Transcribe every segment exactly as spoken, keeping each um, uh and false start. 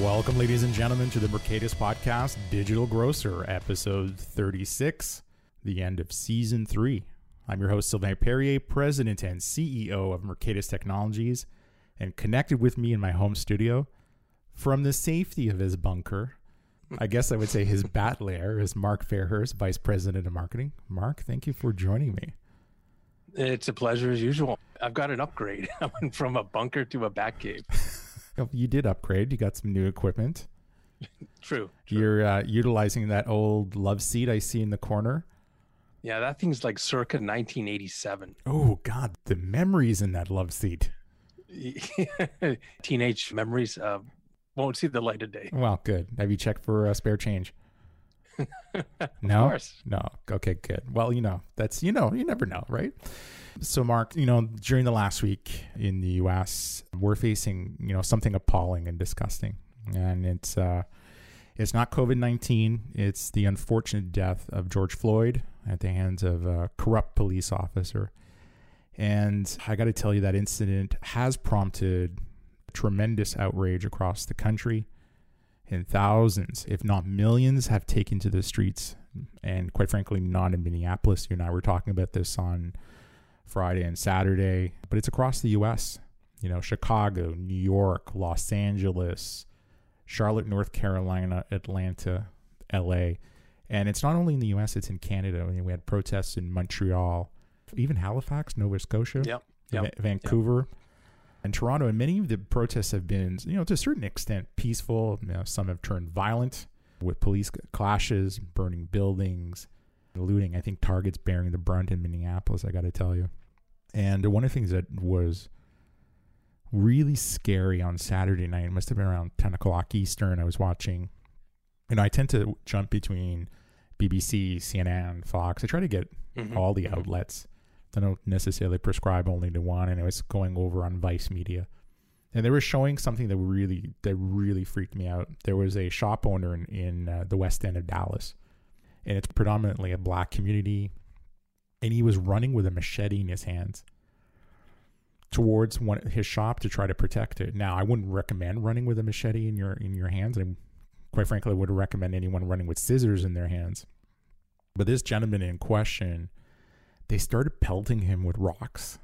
Welcome, ladies and gentlemen, to the Mercatus Podcast, Digital Grocer, episode thirty-six, the end of season three. I'm your host, Sylvain Perrier, president and C E O of Mercatus Technologies, and connected with me in my home studio from the safety of his bunker, I guess I would say his bat lair, is Mark Fairhurst, vice president of marketing. Mark, thank you for joining me. It's a pleasure as usual. I've got an upgrade. I went from a bunker to a bat cave. You did upgrade. You got some new equipment. True. true. You're uh, utilizing that old love seat I see in the corner. Yeah, that thing's like circa nineteen eighty-seven. Oh, God. The memories in that love seat. Teenage memories uh, won't see the light of day. Well, good. Have you checked for uh, spare change? No? Of course. No. Okay, good. Well, you know, that's, you know, you never know, right? So, Mark, you know, during the last week in the U S, we're facing, you know, something appalling and disgusting. And it's uh, it's not COVID nineteen. It's the unfortunate death of George Floyd at the hands of a corrupt police officer. And I got to tell you, that incident has prompted tremendous outrage across the country. And thousands, if not millions, have taken to the streets. And quite frankly, not in Minneapolis. You and I were talking about this on Friday and Saturday, but it's across the U S, you know, Chicago, New York, Los Angeles, Charlotte, North Carolina, Atlanta, L A. And it's not only in the U S, it's in Canada. I mean, we had protests in Montreal, even Halifax, Nova Scotia, yep, yep, Vancouver, yep. and Toronto. And many of the protests have been, you know, to a certain extent peaceful. You know, some have turned violent with police clashes, burning buildings, looting. I think Target's bearing the brunt in Minneapolis, I got to tell you. And one of the things that was really scary on Saturday night, it must have been around ten o'clock Eastern, I was watching. You know, I tend to jump between B B C, C N N, Fox. I try to get mm-hmm. all the outlets. I don't necessarily prescribe only to one, and I was going over on Vice Media. And they were showing something that really that really freaked me out. There was a shop owner in, in uh, the West End of Dallas. And it's predominantly a black community. And he was running with a machete in his hands towards one, his shop to try to protect it. Now, I wouldn't recommend running with a machete in your in your hands. And quite frankly, I wouldn't recommend anyone running with scissors in their hands. But this gentleman in question, they started pelting him with rocks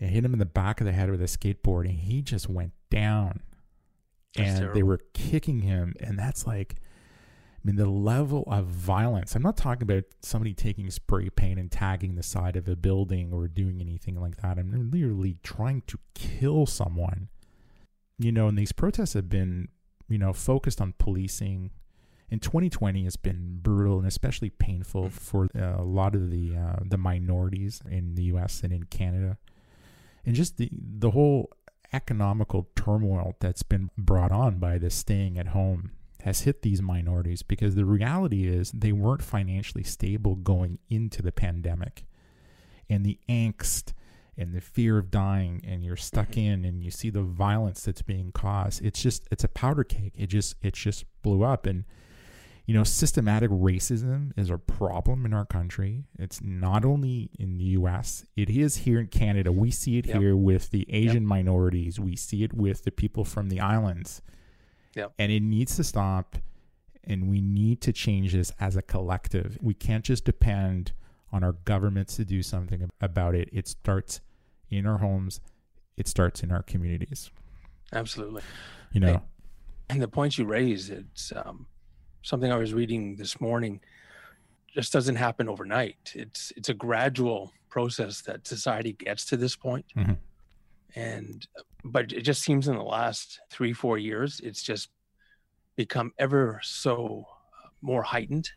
and hit him in the back of the head with a skateboard. And he just went down. That's and terrible. They were kicking him. And that's like... I mean, the level of violence. I'm not talking about somebody taking spray paint and tagging the side of a building or doing anything like that. I'm literally trying to kill someone. You know, and these protests have been, you know, focused on policing. And twenty twenty has been brutal and especially painful for uh, a lot of the uh, the minorities in the U S and in Canada. And just the the whole economical turmoil that's been brought on by this staying at home has hit these minorities, because the reality is they weren't financially stable going into the pandemic. And the angst and the fear of dying, and you're stuck in, and you see the violence that's being caused. It's just, it's a powder cake. It just, it just blew up. And, you know, systematic racism is a problem in our country. It's not only in the U S, it is here in Canada. We see it yep. here with the Asian yep. minorities. We see it with the people from the islands. Yep. And it needs to stop, and we need to change this as a collective. We can't just depend on our governments to do something about it. It starts in our homes. It starts in our communities. Absolutely. You know, and, and the points you raise, it's um, something I was reading this morning. Just doesn't happen overnight. It's it's a gradual process that society gets to this point. Mm-hmm. And, but it just seems in the last three, four years, it's just become ever so more heightened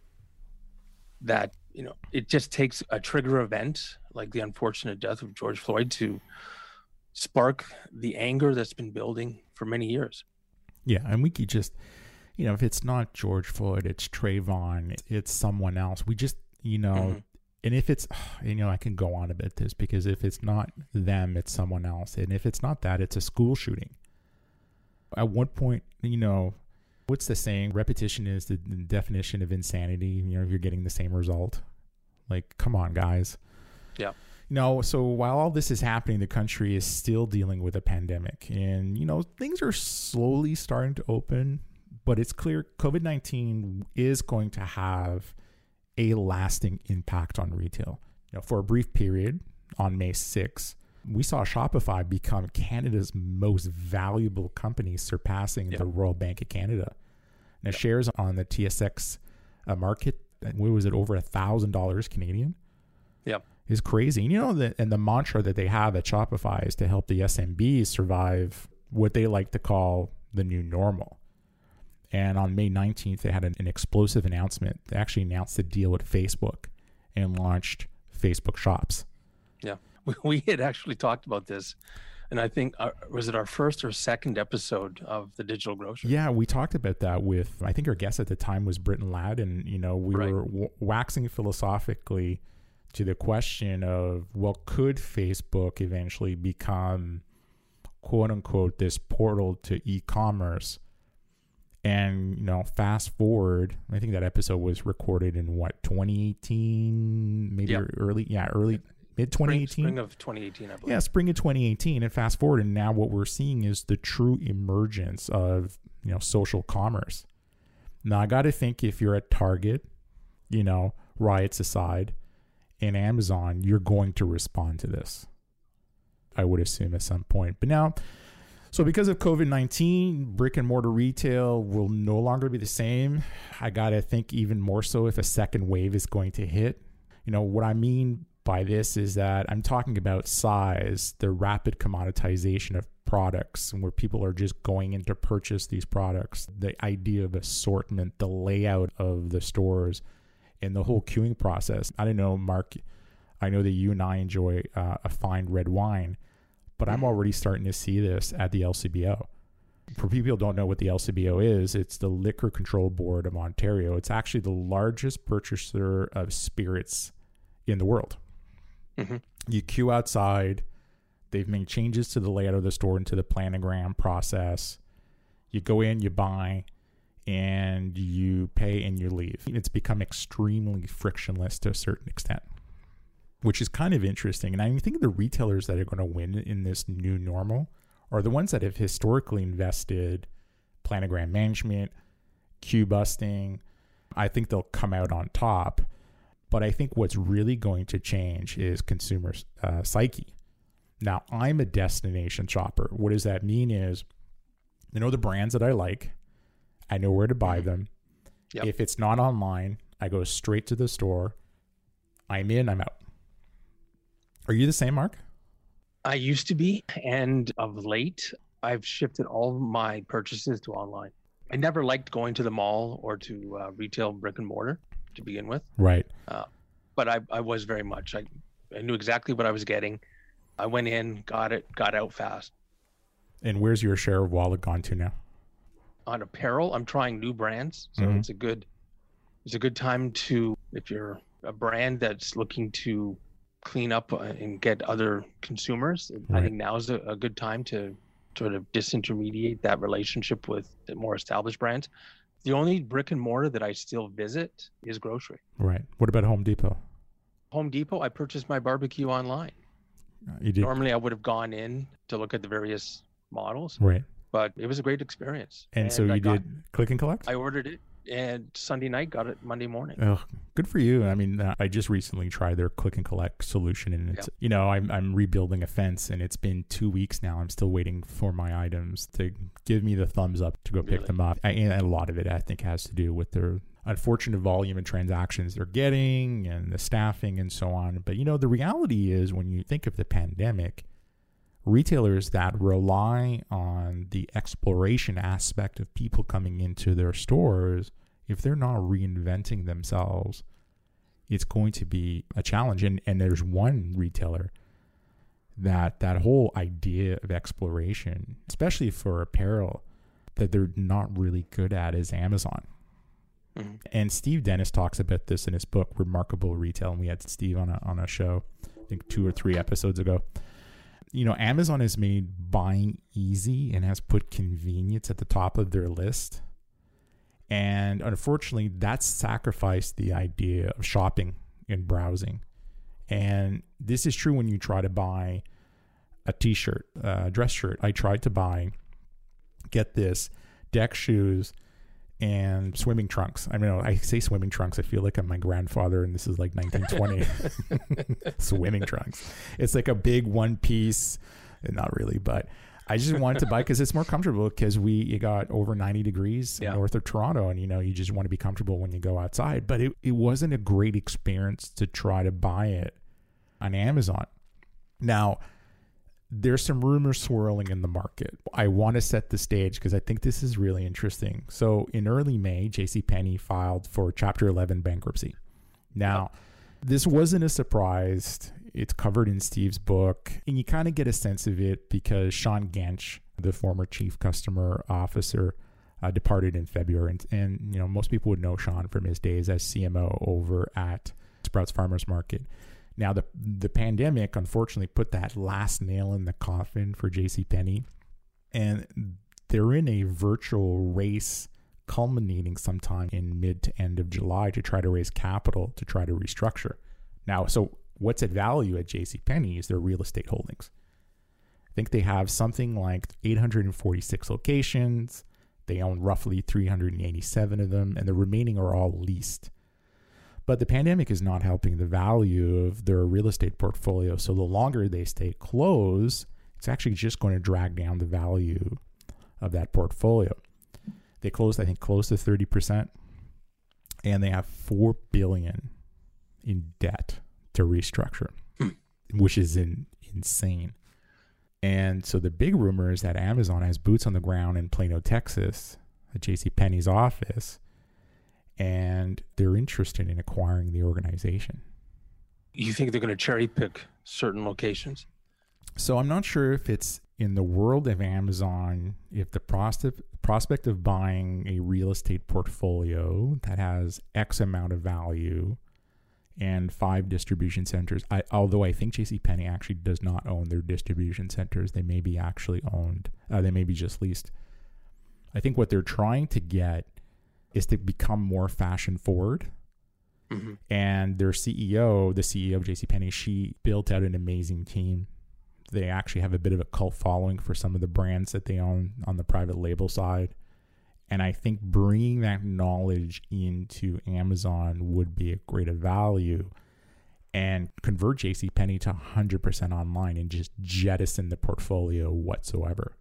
that, you know, it just takes a trigger event like the unfortunate death of George Floyd to spark the anger that's been building for many years. Yeah. And we could just, you know, if it's not George Floyd, it's Trayvon, it's someone else. We just, you know, mm-hmm. And if it's, you know, I can go on about this, because if it's not them, it's someone else. And if it's not that, it's a school shooting. At one point, you know, what's the saying? Repetition is the definition of insanity. You know, if you're getting the same result. Like, come on, guys. Yeah. No, so while all this is happening, the country is still dealing with a pandemic. And, you know, things are slowly starting to open, but it's clear COVID nineteen is going to have a lasting impact on retail. You know, for a brief period on May sixth, we saw Shopify become Canada's most valuable company, surpassing yep. the Royal Bank of Canada. Now, yep. shares on the T S X uh, market, where was it, over one thousand dollars Canadian? Yeah. Is crazy. And, you know, the, and the mantra that they have at Shopify is to help the S M Bs survive what they like to call the new normal. And on May nineteenth, they had an, an explosive announcement. They actually announced a deal with Facebook and launched Facebook Shops. Yeah. We had actually talked about this, and I think, our, was it our first or second episode of The Digital Grocer? Yeah, we talked about that with, I think our guest at the time was Britton Ladd, and, you know, we right. were w- waxing philosophically to the question of, well, could Facebook eventually become, quote unquote, this portal to e-commerce? And, you know, fast forward, I think that episode was recorded in what, twenty eighteen, maybe yep. early, yeah, early... mid twenty eighteen? Spring, spring of twenty eighteen, I believe. Yeah, spring of twenty eighteen. And fast forward, and now what we're seeing is the true emergence of, you know, social commerce. Now, I got to think, if you're at Target, you know, riots aside, and Amazon, you're going to respond to this, I would assume, at some point. But now, so because of COVID nineteen, brick and mortar retail will no longer be the same. I got to think even more so if a second wave is going to hit. You know, what I mean by this is that I'm talking about size, the rapid commoditization of products, and where people are just going in to purchase these products, the idea of assortment, the layout of the stores, and the whole queuing process. I don't know, Mark, I know that you and I enjoy uh, a fine red wine, but I'm already starting to see this at the L C B O. For people who don't know what the L C B O is, it's the Liquor Control Board of Ontario. It's actually the largest purchaser of spirits in the world. Mm-hmm. You queue outside. They've made changes to the layout of the store and to the planogram process. You go in, you buy, and you pay, and you leave. It's become extremely frictionless to a certain extent, which is kind of interesting. And I think the retailers that are going to win in this new normal are the ones that have historically invested planogram management, queue busting. I think they'll come out on top. But I think what's really going to change is consumer uh, psyche. Now, I'm a destination shopper. What does that mean is, you know, the brands that I like, I know where to buy them. Yep. If it's not online, I go straight to the store. I'm in, I'm out. Are you the same, Mark? I used to be. And of late, I've shifted all of my purchases to online. I never liked going to the mall or to uh, retail brick and mortar to begin with. Right. Uh, but I, I was very much, I, I knew exactly what I was getting. I went in, got it, got out fast. And where's your share of wallet gone to now? On apparel, I'm trying new brands. So mm-hmm. it's a good, it's a good time to, if you're a brand that's looking to clean up and get other consumers, right. I think now is a, a good time to sort of disintermediate that relationship with the more established brands. The only brick and mortar that I still visit is grocery. Right. What about Home Depot? Home Depot, I purchased my barbecue online. You did. Normally, I would have gone in to look at the various models. Right. But it was a great experience. And, and so you got, did click and collect? I ordered it and Sunday night, got it Monday morning. Oh, good for you. I mean, I just recently tried their click and collect solution, and it's, yeah. you know, I'm, I'm rebuilding a fence, and it's been two weeks now. I'm still waiting for my items to give me the thumbs up to go really? pick them up. I, and a lot of it, I think, has to do with their unfortunate volume of transactions they're getting and the staffing and so on. But, you know, the reality is, when you think of the pandemic, retailers that rely on the exploration aspect of people coming into their stores, if they're not reinventing themselves, it's going to be a challenge. And and there's one retailer that that whole idea of exploration, especially for apparel, that they're not really good at is Amazon. Mm-hmm. And Steve Dennis talks about this in his book, Remarkable Retail. And we had Steve on a, on a show, I think two or three episodes ago. You know, Amazon has made buying easy and has put convenience at the top of their list. And unfortunately, that's sacrificed the idea of shopping and browsing And this is true when you try to buy a t-shirt, a dress shirt. I tried to buy, get this, deck shoes and swimming trunks. I mean, I say swimming trunks. I feel like I'm my grandfather and this is like nineteen twenty. Swimming trunks. It's like a big one piece. Not really, but I just wanted to buy because it's more comfortable because we it got over ninety degrees yeah. north of Toronto. And, you know, you just want to be comfortable when you go outside. But it, it wasn't a great experience to try to buy it on Amazon. Now, there's some rumors swirling in the market. I want to set the stage because I think this is really interesting. So in early May, J C Penney filed for Chapter eleven bankruptcy. Now, this wasn't a surprise. It's covered in Steve's book. And you kind of get a sense of it because Sean Gensch, the former chief customer officer, uh, departed in February. And, and you know, most people would know Sean from his days as C M O over at Sprouts Farmers Market. Now, the the pandemic, unfortunately, put that last nail in the coffin for JCPenney. And they're in a virtual race culminating sometime in mid to end of July to try to raise capital to try to restructure. Now, so what's at value at JCPenney is their real estate holdings. I think they have something like eight hundred forty-six locations. They own roughly three hundred eighty-seven of them, and the remaining are all leased. But the pandemic is not helping the value of their real estate portfolio. So the longer they stay closed, it's actually just going to drag down the value of that portfolio. They closed, I think, close to thirty percent, and they have four billion dollars in debt to restructure, hmm. which is in, insane. And so the big rumor is that Amazon has boots on the ground in Plano, Texas, at JCPenney's office, and they're interested in acquiring the organization. You think they're going to cherry pick certain locations? So I'm not sure if it's in the world of Amazon, if the prospect prospect of buying a real estate portfolio that has X amount of value and five distribution centers, I, although I think JCPenney actually does not own their distribution centers. They may be actually owned. Uh, they may be just leased. I think what they're trying to get is to become more fashion forward. Mm-hmm. And their C E O, the C E O of JCPenney, she built out an amazing team. They actually have a bit of a cult following for some of the brands that they own on the private label side. And I think bringing that knowledge into Amazon would be a greater value and convert JCPenney to one hundred percent online and just jettison the portfolio whatsoever.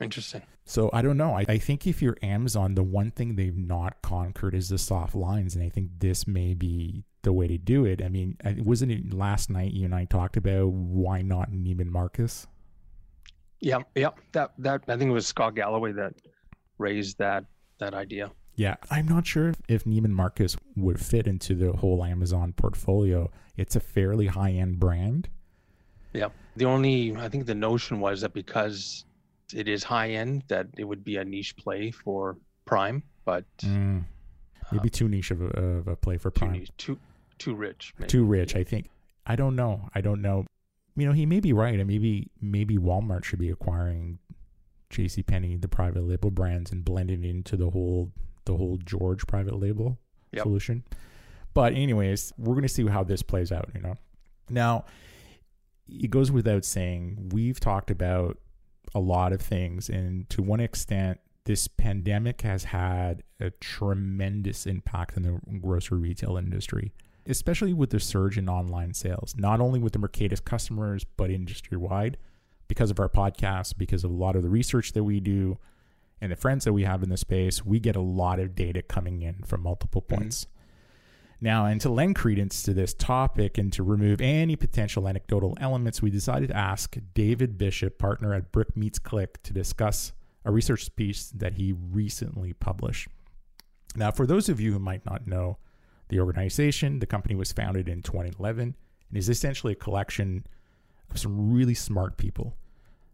Interesting. So I don't know. I, I think if you're Amazon, the one thing they've not conquered is the soft lines. And I think this may be the way to do it. I mean, wasn't it last night you and I talked about why not Neiman Marcus? Yeah. Yeah. That, that, I think it was Scott Galloway that raised that, that idea. Yeah. I'm not sure if, if Neiman Marcus would fit into the whole Amazon portfolio. It's a fairly high-end brand. Yeah. The only, I think the notion was that because it is high end that it would be a niche play for Prime, but mm, maybe um, too niche of a, of a play for Prime. Too niche, too, too rich. Maybe. Too rich, I think. I don't know. I don't know. You know, he may be right. And maybe maybe Walmart should be acquiring JCPenney, the private label brands, and blending into the whole the whole George private label yep. solution. But anyways, we're going to see how this plays out. You know, now it goes without saying we've talked about a lot of things. And to one extent, this pandemic has had a tremendous impact on the grocery retail industry, especially with the surge in online sales, not only with the Mercatus customers, but industry-wide because of our podcast, because of a lot of the research that we do and the friends that we have in the space, we get a lot of data coming in from multiple points. Mm-hmm. Now, and to lend credence to this topic and to remove any potential anecdotal elements, we decided to ask David Bishop, partner at Brick Meets Click, to discuss a research piece that he recently published. Now, for those of you who might not know the organization, the company was founded in twenty eleven and is essentially a collection of some really smart people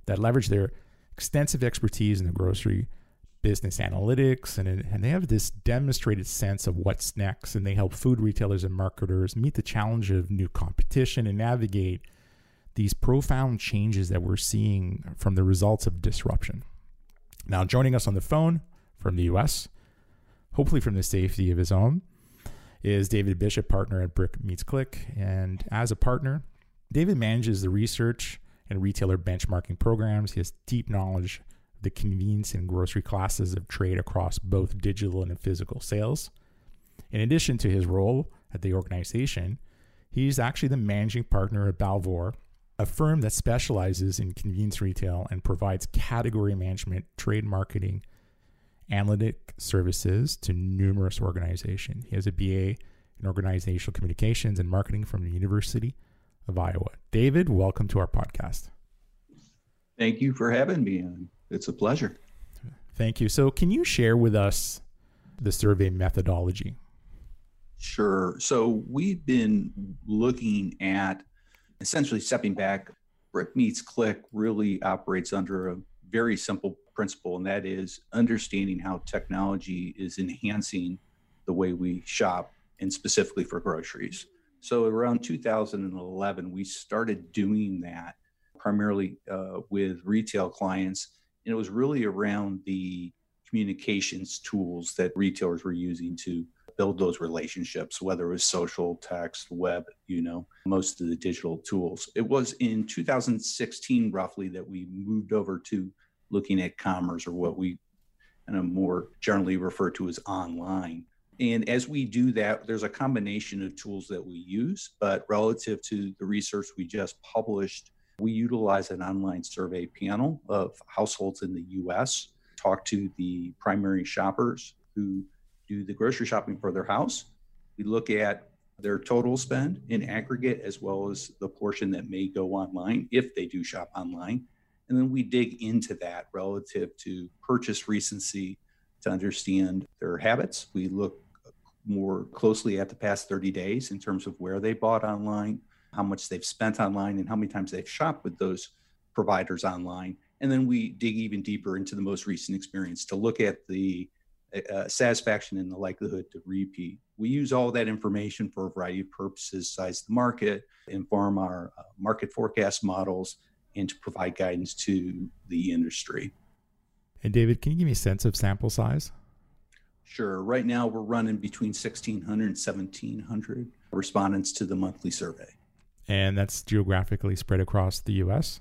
that leverage their extensive expertise in the grocery business analytics, and, and they have this demonstrated sense of what's next, and they help food retailers and marketers meet the challenge of new competition and navigate these profound changes that we're seeing from the results of disruption. Now, joining us on the phone from the U S, hopefully from the safety of his home, is David Bishop, partner at Brick Meets Click. And as a partner, David manages the research and retailer benchmarking programs. He has deep knowledge of the convenience and grocery classes of trade across both digital and physical sales. In addition to his role at the organization, he's actually the managing partner at Balvor, a firm that specializes in convenience retail and provides category management, trade marketing, analytic services to numerous organizations. He has a B A in organizational communications and marketing from the University of Iowa. David, welcome to our podcast. Thank you for having me on. It's a pleasure. Thank you. So can you share with us the survey methodology? Sure. So we've been looking at essentially stepping back. Brick Meets Click really operates under a very simple principle, and that is understanding how technology is enhancing the way we shop, and specifically for groceries. So around two thousand eleven, we started doing that primarily uh, with retail clients, and it was really around the communications tools that retailers were using to build those relationships, whether it was social, text, web, you know, most of the digital tools. It was in two thousand sixteen, roughly, that we moved over to looking at commerce, or what we kind of more generally refer to as online. And as we do that, there's a combination of tools that we use, but relative to the research we just published, we utilize an online survey panel of households in the U S, talk to the primary shoppers who do the grocery shopping for their house. We look at their total spend in aggregate, as well as the portion that may go online if they do shop online. And then we dig into that relative to purchase recency to understand their habits. We look more closely at the past thirty days in terms of where they bought online, how much they've spent online, and how many times they've shopped with those providers online. And then we dig even deeper into the most recent experience to look at the Uh, satisfaction and the likelihood to repeat. We use all that information for a variety of purposes, size the market, inform our uh, market forecast models, and to provide guidance to the industry. And David, can you give me a sense of sample size? Sure. Right now, we're running between sixteen hundred and seventeen hundred respondents to the monthly survey. And that's geographically spread across the U S?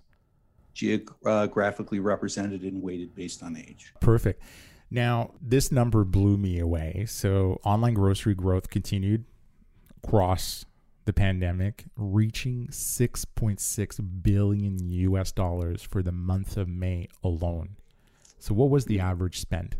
Geographically represented and weighted based on age. Perfect. Now, this number blew me away. So online grocery growth continued across the pandemic, reaching six point six billion U S dollars for the month of May alone. So what was the average spend?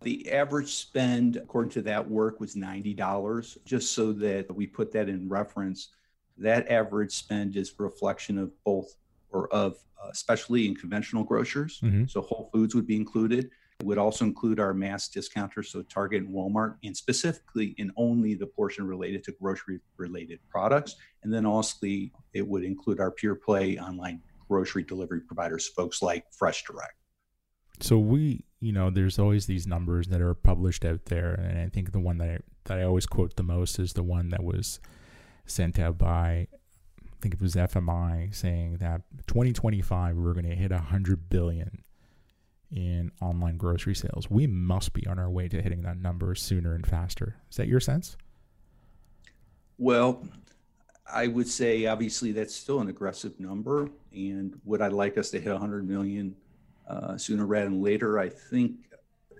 The average spend, according to that work, was ninety dollars. Just so that we put that in reference, that average spend is a reflection of both or of uh, specialty and conventional grocers. Mm-hmm. So Whole Foods would be included. It would also include our mass discounters, so Target and Walmart, and specifically in only the portion related to grocery-related products. And then also it would include our pure play online grocery delivery providers, folks like Fresh Direct. So we, you know, there's always these numbers that are published out there. And I think the one that I, that I always quote the most is the one that was sent out by, I think it was F M I, saying that twenty twenty-five, we're going to hit one hundred billion dollars in online grocery sales. We must be on our way to hitting that number sooner and faster. Is that your sense? Well, I would say obviously that's still an aggressive number. And would I like us to hit one hundred million uh, sooner rather than later? I think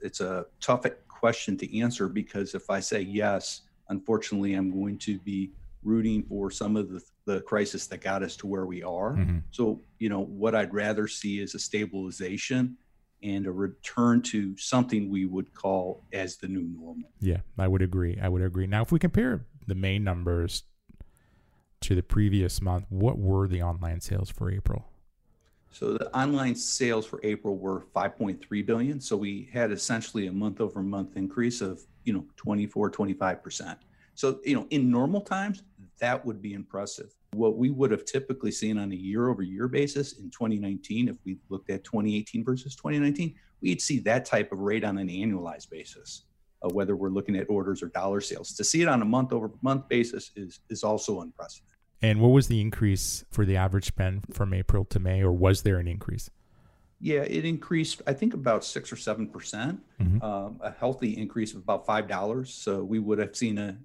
it's a tough question to answer, because if I say yes, unfortunately, I'm going to be rooting for some of the, the crisis that got us to where we are. Mm-hmm. So, you know, what I'd rather see is a stabilization and a return to something we would call as the new normal. Yeah, I would agree. I would agree. Now, if we compare the May numbers to the previous month, what were the online sales for April? So the online sales for April were five point three billion dollars. So we had essentially a month over month increase of, you know, twenty-four, twenty-five percent. So, you know, in normal times, that would be impressive. What we would have typically seen on a year-over-year basis in twenty nineteen, if we looked at twenty eighteen versus twenty nineteen, we'd see that type of rate on an annualized basis, uh, whether we're looking at orders or dollar sales. To see it on a month-over-month basis is is also unprecedented. And what was the increase for the average spend from April to May, or was there an increase? Yeah, it increased, I think, about six or seven percent, mm-hmm. um, a healthy increase of about five dollars. So we would have seen a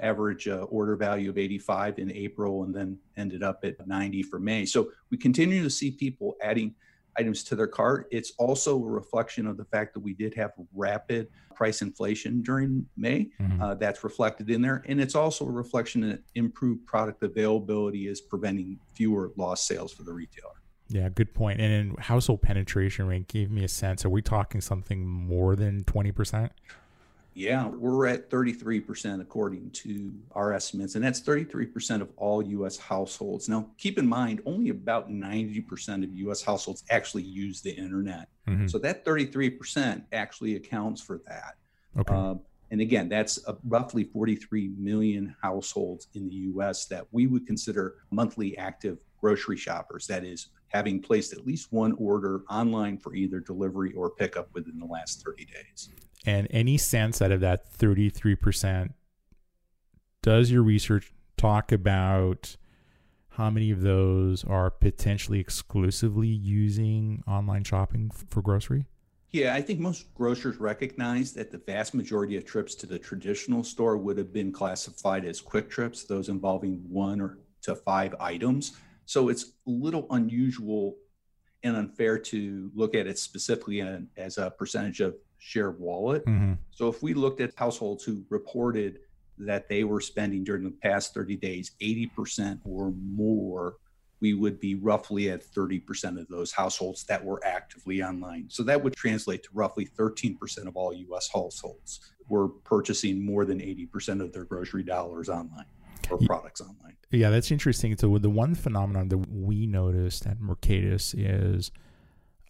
average uh, order value of eighty-five in April and then ended up at ninety for May. So we continue to see people adding items to their cart. It's also a reflection of the fact that we did have rapid price inflation during May. Mm-hmm. Uh, that's reflected in there. And it's also a reflection that improved product availability is preventing fewer lost sales for the retailer. Yeah, good point. And in household penetration rate, gave me a sense. Are we talking something more than twenty percent? Yeah, we're at thirty-three percent according to our estimates, and that's thirty-three percent of all U S households. Now, keep in mind, only about ninety percent of U S households actually use the internet. Mm-hmm. So that thirty-three percent actually accounts for that. Okay. Um, and again, that's uh, roughly forty-three million households in the U S that we would consider monthly active grocery shoppers. That is, having placed at least one order online for either delivery or pickup within the last thirty days. And any sense out of that thirty-three percent, does your research talk about how many of those are potentially exclusively using online shopping for grocery? Yeah, I think most grocers recognize that the vast majority of trips to the traditional store would have been classified as quick trips, those involving one or to five items. So it's a little unusual and unfair to look at it specifically as a percentage of share of wallet. Mm-hmm. So if we looked at households who reported that they were spending during the past thirty days, eighty percent or more, we would be roughly at thirty percent of those households that were actively online. So that would translate to roughly thirteen percent of all U S households were purchasing more than eighty percent of their grocery dollars online. Or products online. Yeah, that's interesting. So the one phenomenon that we noticed at Mercatus is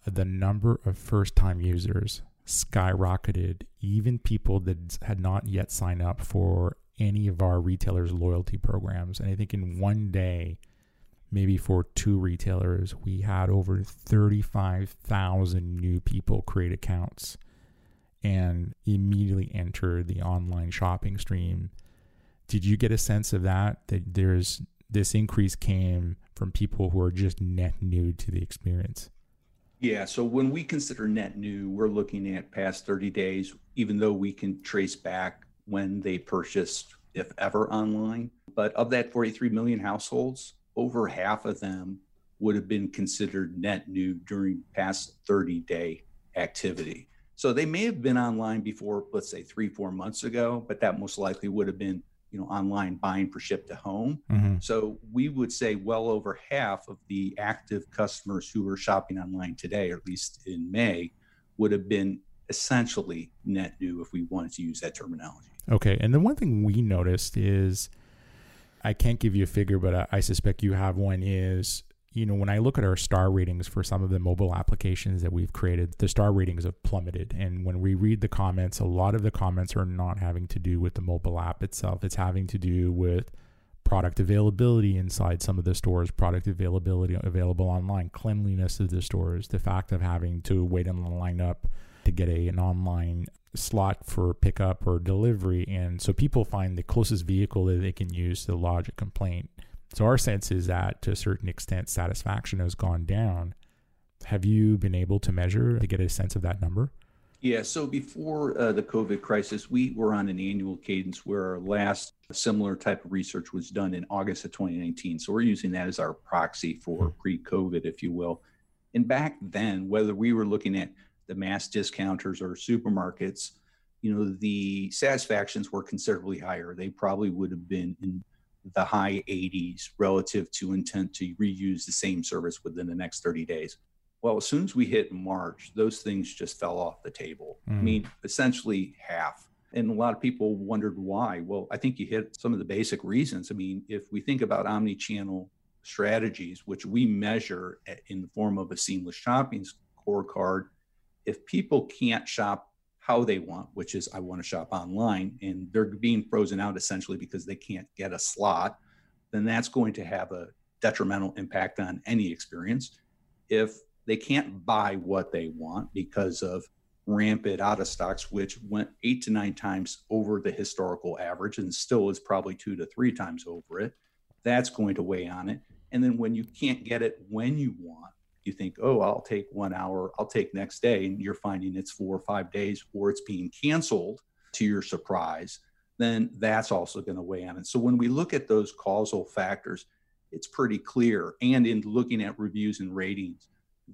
the number of first-time users skyrocketed, even people that had not yet signed up for any of our retailers' loyalty programs. And I think in one day, maybe for two retailers, we had over thirty-five thousand new people create accounts and immediately enter the online shopping stream. Did you get a sense of that, that there's this increase came from people who are just net new to the experience? Yeah. So when we consider net new, we're looking at past thirty days, even though we can trace back when they purchased, if ever, online. But of that forty-three million households, over half of them would have been considered net new during past thirty-day activity. So they may have been online before, let's say three, four months ago, but that most likely would have been you know, online buying for ship to home. Mm-hmm. So we would say well over half of the active customers who are shopping online today, or at least in May, would have been essentially net new if we wanted to use that terminology. Okay. And the one thing we noticed is, I can't give you a figure, but I, I suspect you have one, is, you know, when I look at our star ratings for some of the mobile applications that we've created, the star ratings have plummeted. And when we read the comments, a lot of the comments are not having to do with the mobile app itself. It's having to do with product availability inside some of the stores, product availability available online, cleanliness of the stores, the fact of having to wait in the lineup to get a, an online slot for pickup or delivery. And so people find the closest vehicle that they can use to lodge a complaint. So our sense is that, to a certain extent, satisfaction has gone down. Have you been able to measure to get a sense of that number? Yeah. So before uh, the COVID crisis, we were on an annual cadence where our last similar type of research was done in August of twenty nineteen. So we're using that as our proxy for pre-COVID, if you will. And back then, whether we were looking at the mass discounters or supermarkets, you know, the satisfactions were considerably higher. They probably would have been in the high eighties relative to intent to reuse the same service within the next thirty days. Well, as soon as we hit March, those things just fell off the table. Mm. I mean, essentially half. And a lot of people wondered why. Well, I think you hit some of the basic reasons. I mean, if we think about omni-channel strategies, which we measure in the form of a seamless shopping scorecard, if people can't shop how they want, which is I want to shop online, and they're being frozen out essentially because they can't get a slot, then that's going to have a detrimental impact on any experience. If they can't buy what they want because of rampant out of stocks, which went eight to nine times over the historical average and still is probably two to three times over it, that's going to weigh on it. And then when you can't get it when you want, you think, oh, I'll take one hour, I'll take next day, and you're finding it's four or five days, or it's being canceled to your surprise. then that's also going to weigh on it. So when we look at those causal factors, it's pretty clear, and in looking at reviews and ratings,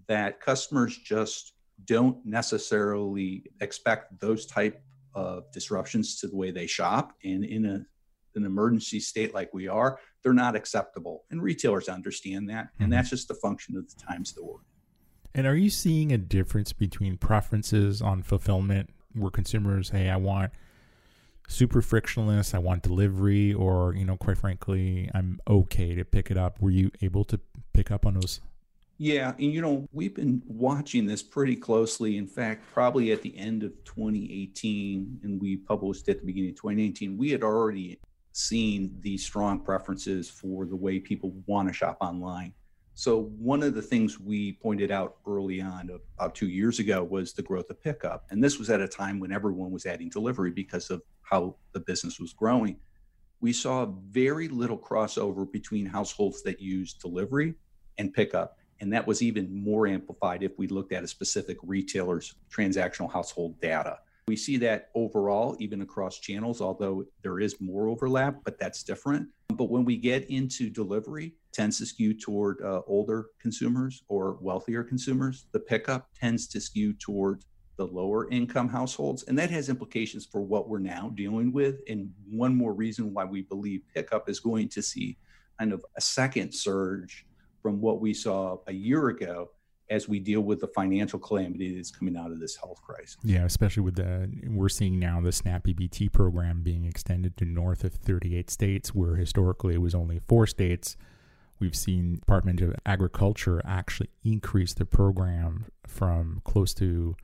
that customers just don't necessarily expect those type of disruptions to the way they shop. And in a, an emergency state like we are, they're not acceptable. And retailers understand that. And that's just a function of the times that we're in. And are you seeing a difference between preferences on fulfillment where consumers, hey, I want super frictionless, I want delivery, or, you know, quite frankly, I'm okay to pick it up. Were you able to pick up on those? Yeah. And, you know, we've been watching this pretty closely. In fact, probably at the end of twenty eighteen, and we published at the beginning of twenty nineteen, we had already seen these strong preferences for the way people want to shop online. So one of the things we pointed out early on about two years ago was the growth of pickup. And this was at a time when everyone was adding delivery because of how the business was growing. We saw very little crossover between households that used delivery and pickup. And that was even more amplified if we looked at a specific retailer's transactional household data. We see that overall, even across channels, although there is more overlap, but that's different. But when we get into delivery, it tends to skew toward uh, older consumers or wealthier consumers. The pickup tends to skew toward the lower income households. And that has implications for what we're now dealing with. And one more reason why we believe pickup is going to see kind of a second surge from what we saw a year ago as we deal with the financial calamity that's coming out of this health crisis. Yeah, especially with the, we're seeing now the SNAP E B T program being extended to north of thirty-eight states, where historically it was only four states. We've seen Department of Agriculture actually increase the program from close to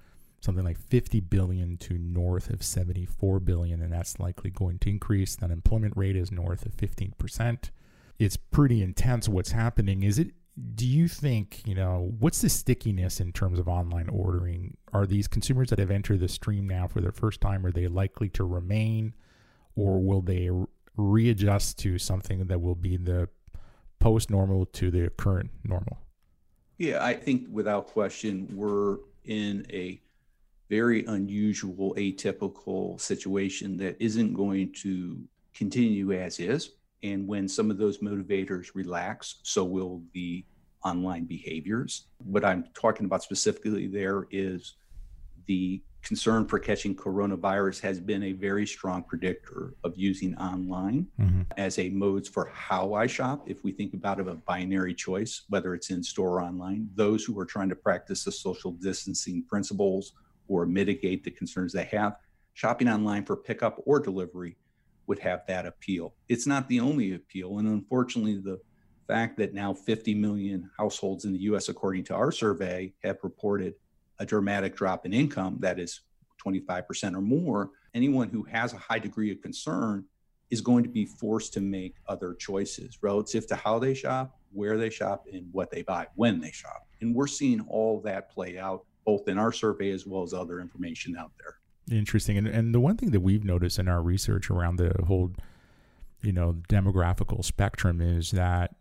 something like fifty billion to north of seventy-four billion, and that's likely going to increase. The unemployment rate is north of fifteen percent. It's pretty intense what's happening. Is it, do you think, you know, what's the stickiness in terms of online ordering? Are these consumers that have entered the stream now for their first time, are they likely to remain, or will they readjust to something that will be the post-normal to the current normal? Yeah, I think without question, we're in a very unusual, atypical situation that isn't going to continue as is. And when some of those motivators relax, so will the online behaviors. What I'm talking about specifically there is the concern for catching coronavirus has been a very strong predictor of using online mm-hmm. as a modes for how I shop. If we think about it, a binary choice, whether it's in store or online, those who are trying to practice the social distancing principles or mitigate the concerns they have, shopping online for pickup or delivery would have that appeal. It's not the only appeal. And unfortunately, the fact that now fifty million households in the U S, according to our survey, have reported a dramatic drop in income, that is twenty-five percent or more, anyone who has a high degree of concern is going to be forced to make other choices relative to how they shop, where they shop, and what they buy, when they shop. And we're seeing all that play out, both in our survey as well as other information out there. Interesting. And and the one thing that we've noticed in our research around the whole, you know, demographical spectrum is that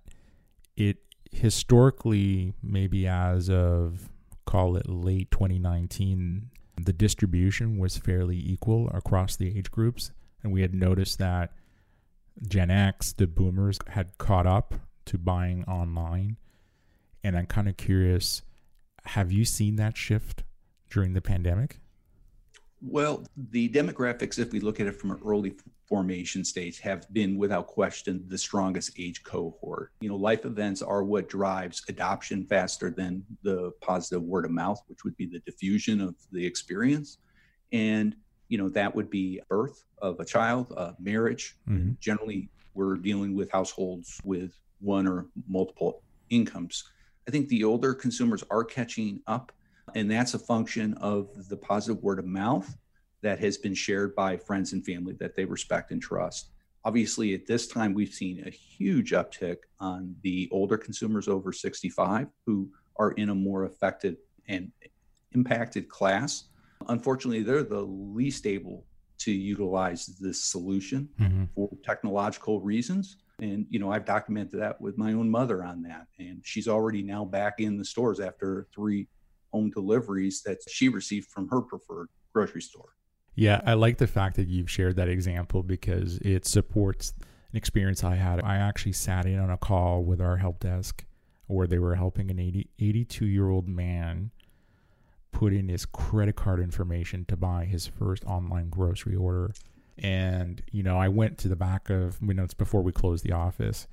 it historically, maybe as of, call it late twenty nineteen, the distribution was fairly equal across the age groups. And we had noticed that Gen X, the boomers, had caught up to buying online. And I'm kind of curious, have you seen that shift during the pandemic? Well, the demographics, if we look at it from an early formation stage, have been without question the strongest age cohort. You know, life events are what drives adoption faster than the positive word of mouth, which would be the diffusion of the experience. And, you know, that would be birth of a child, uh, marriage. Mm-hmm. Generally, we're dealing with households with one or multiple incomes. I think the older consumers are catching up. And that's a function of the positive word of mouth that has been shared by friends and family that they respect and trust. Obviously, at this time, we've seen a huge uptick on the older consumers over sixty-five who are in a more affected and impacted class. Unfortunately, they're the least able to utilize this solution mm-hmm. for technological reasons. And, you know, I've documented that with my own mother on that. And she's already now back in the stores after three home deliveries that she received from her preferred grocery store. Yeah, I like the fact that you've shared that example because it supports an experience I had. I actually sat in on a call with our help desk where they were helping an eighty, eighty-two-year-old man put in his credit card information to buy his first online grocery order. And, you know, I went to the back of, you know, it's before we closed the office,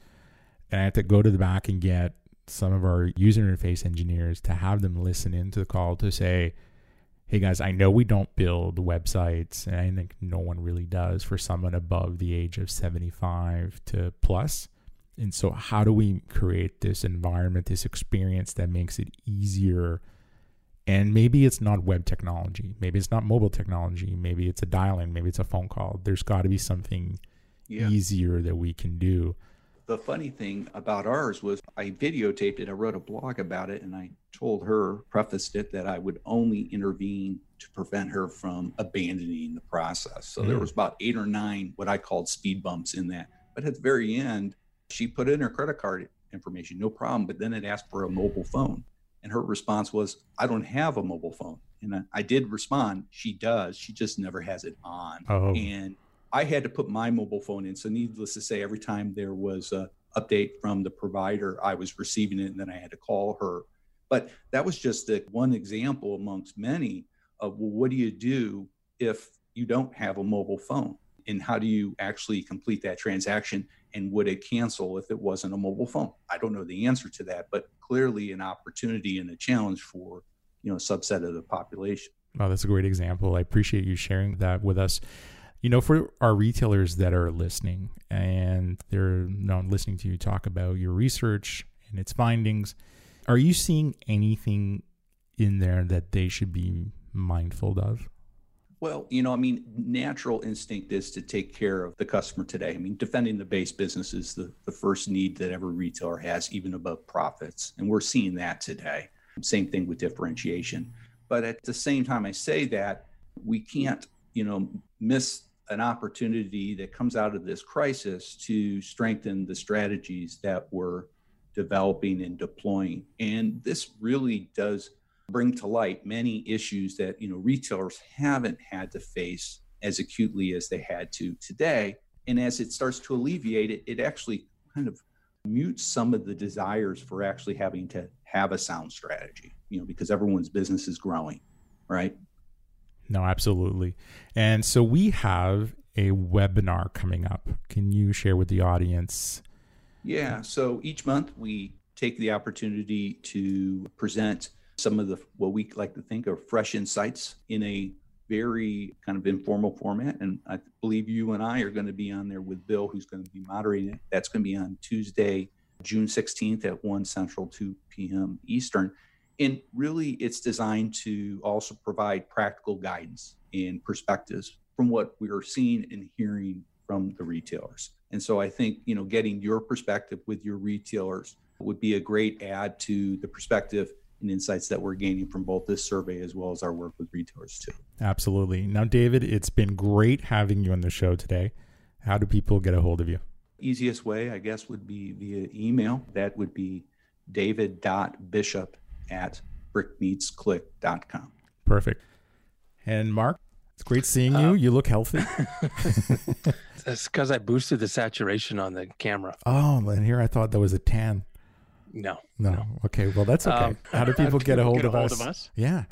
and I had to go to the back and get some of our user interface engineers to have them listen into the call to say, hey guys, I know we don't build websites, and I think no one really does for someone above the age of seventy-five to plus. And so how do we create this environment, this experience that makes it easier? And maybe it's not web technology. Maybe it's not mobile technology. Maybe it's a dial-in. Maybe it's a phone call. There's got to be something yeah. easier that we can do. The funny thing about ours was I videotaped it. I wrote a blog about it, and I told her, prefaced it, that I would only intervene to prevent her from abandoning the process. So mm. there was about eight or nine what I called speed bumps in that. But at the very end, she put in her credit card information, no problem. But then it asked for a mobile phone. And her response was, I don't have a mobile phone. And I, I did respond, she does. She just never has it on. Oh. And I had to put my mobile phone in. So needless to say, every time there was an update from the provider, I was receiving it, and then I had to call her. But that was just the one example amongst many of, well, what do you do if you don't have a mobile phone? And how do you actually complete that transaction? And would it cancel if it wasn't a mobile phone? I don't know the answer to that, but clearly an opportunity and a challenge for, you know, a subset of the population. Wow, that's a great example. I appreciate you sharing that with us. You know, for our retailers that are listening and they're you know, listening to you talk about your research and its findings, are you seeing anything in there that they should be mindful of? Well, you know, I mean, natural instinct is to take care of the customer today. I mean, defending the base business is the, the first need that every retailer has, even above profits. And we're seeing that today. Same thing with differentiation. But at the same time, I say that we can't, you know, miss an opportunity that comes out of this crisis to strengthen the strategies that we're developing and deploying. And this really does bring to light many issues that, you know, retailers haven't had to face as acutely as they had to today. And as it starts to alleviate it, it actually kind of mutes some of the desires for actually having to have a sound strategy, you know, because everyone's business is growing, right? No, absolutely. And so we have a webinar coming up. Can you share with the audience? Yeah. So each month we take the opportunity to present some of the, what we like to think of fresh insights in a very kind of informal format. And I believe you and I are going to be on there with Bill, who's going to be moderating it. That's going to be on Tuesday, June sixteenth at one Central, two p.m. Eastern. And really it's designed to also provide practical guidance and perspectives from what we are seeing and hearing from the retailers. And so I think, you know, getting your perspective with your retailers would be a great add to the perspective and insights that we're gaining from both this survey as well as our work with retailers too. Absolutely. Now, David, it's been great having you on the show today. How do people get a hold of you? Easiest way, I guess, would be via email. That would be david dot bishop at brick meets click dot com. Perfect. And Mark, it's great seeing you. Um, you look healthy. That's because I boosted the saturation on the camera. Oh, and here I thought that was a tan. No, no. No. Okay. Well, that's okay. Um, How do people get a hold, get of, a hold us? of us? Yeah.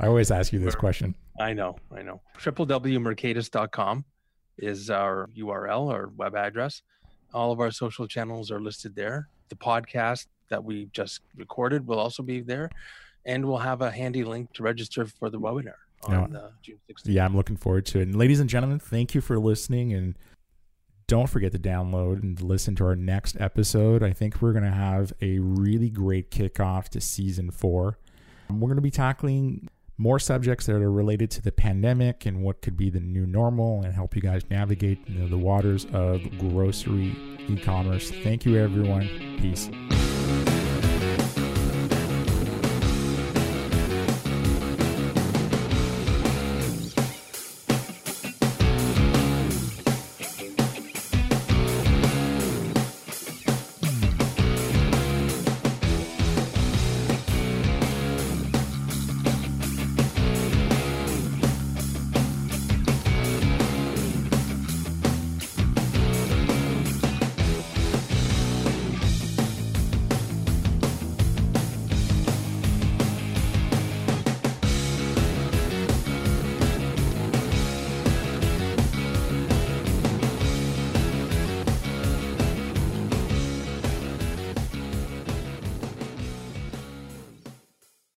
I always ask you this question. I know. I know. w w w dot mercatus dot com is our U R L, our web address. All of our social channels are listed there. The podcast that we just recorded will also be there. And we'll have a handy link to register for the webinar on yeah. uh, June sixteenth. Yeah, I'm looking forward to it. And ladies and gentlemen, thank you for listening. And don't forget to download and listen to our next episode. I think we're going to have a really great kickoff to season four. We're going to be tackling more subjects that are related to the pandemic and what could be the new normal and help you guys navigate you know, the waters of grocery e-commerce. Thank you, everyone. Peace.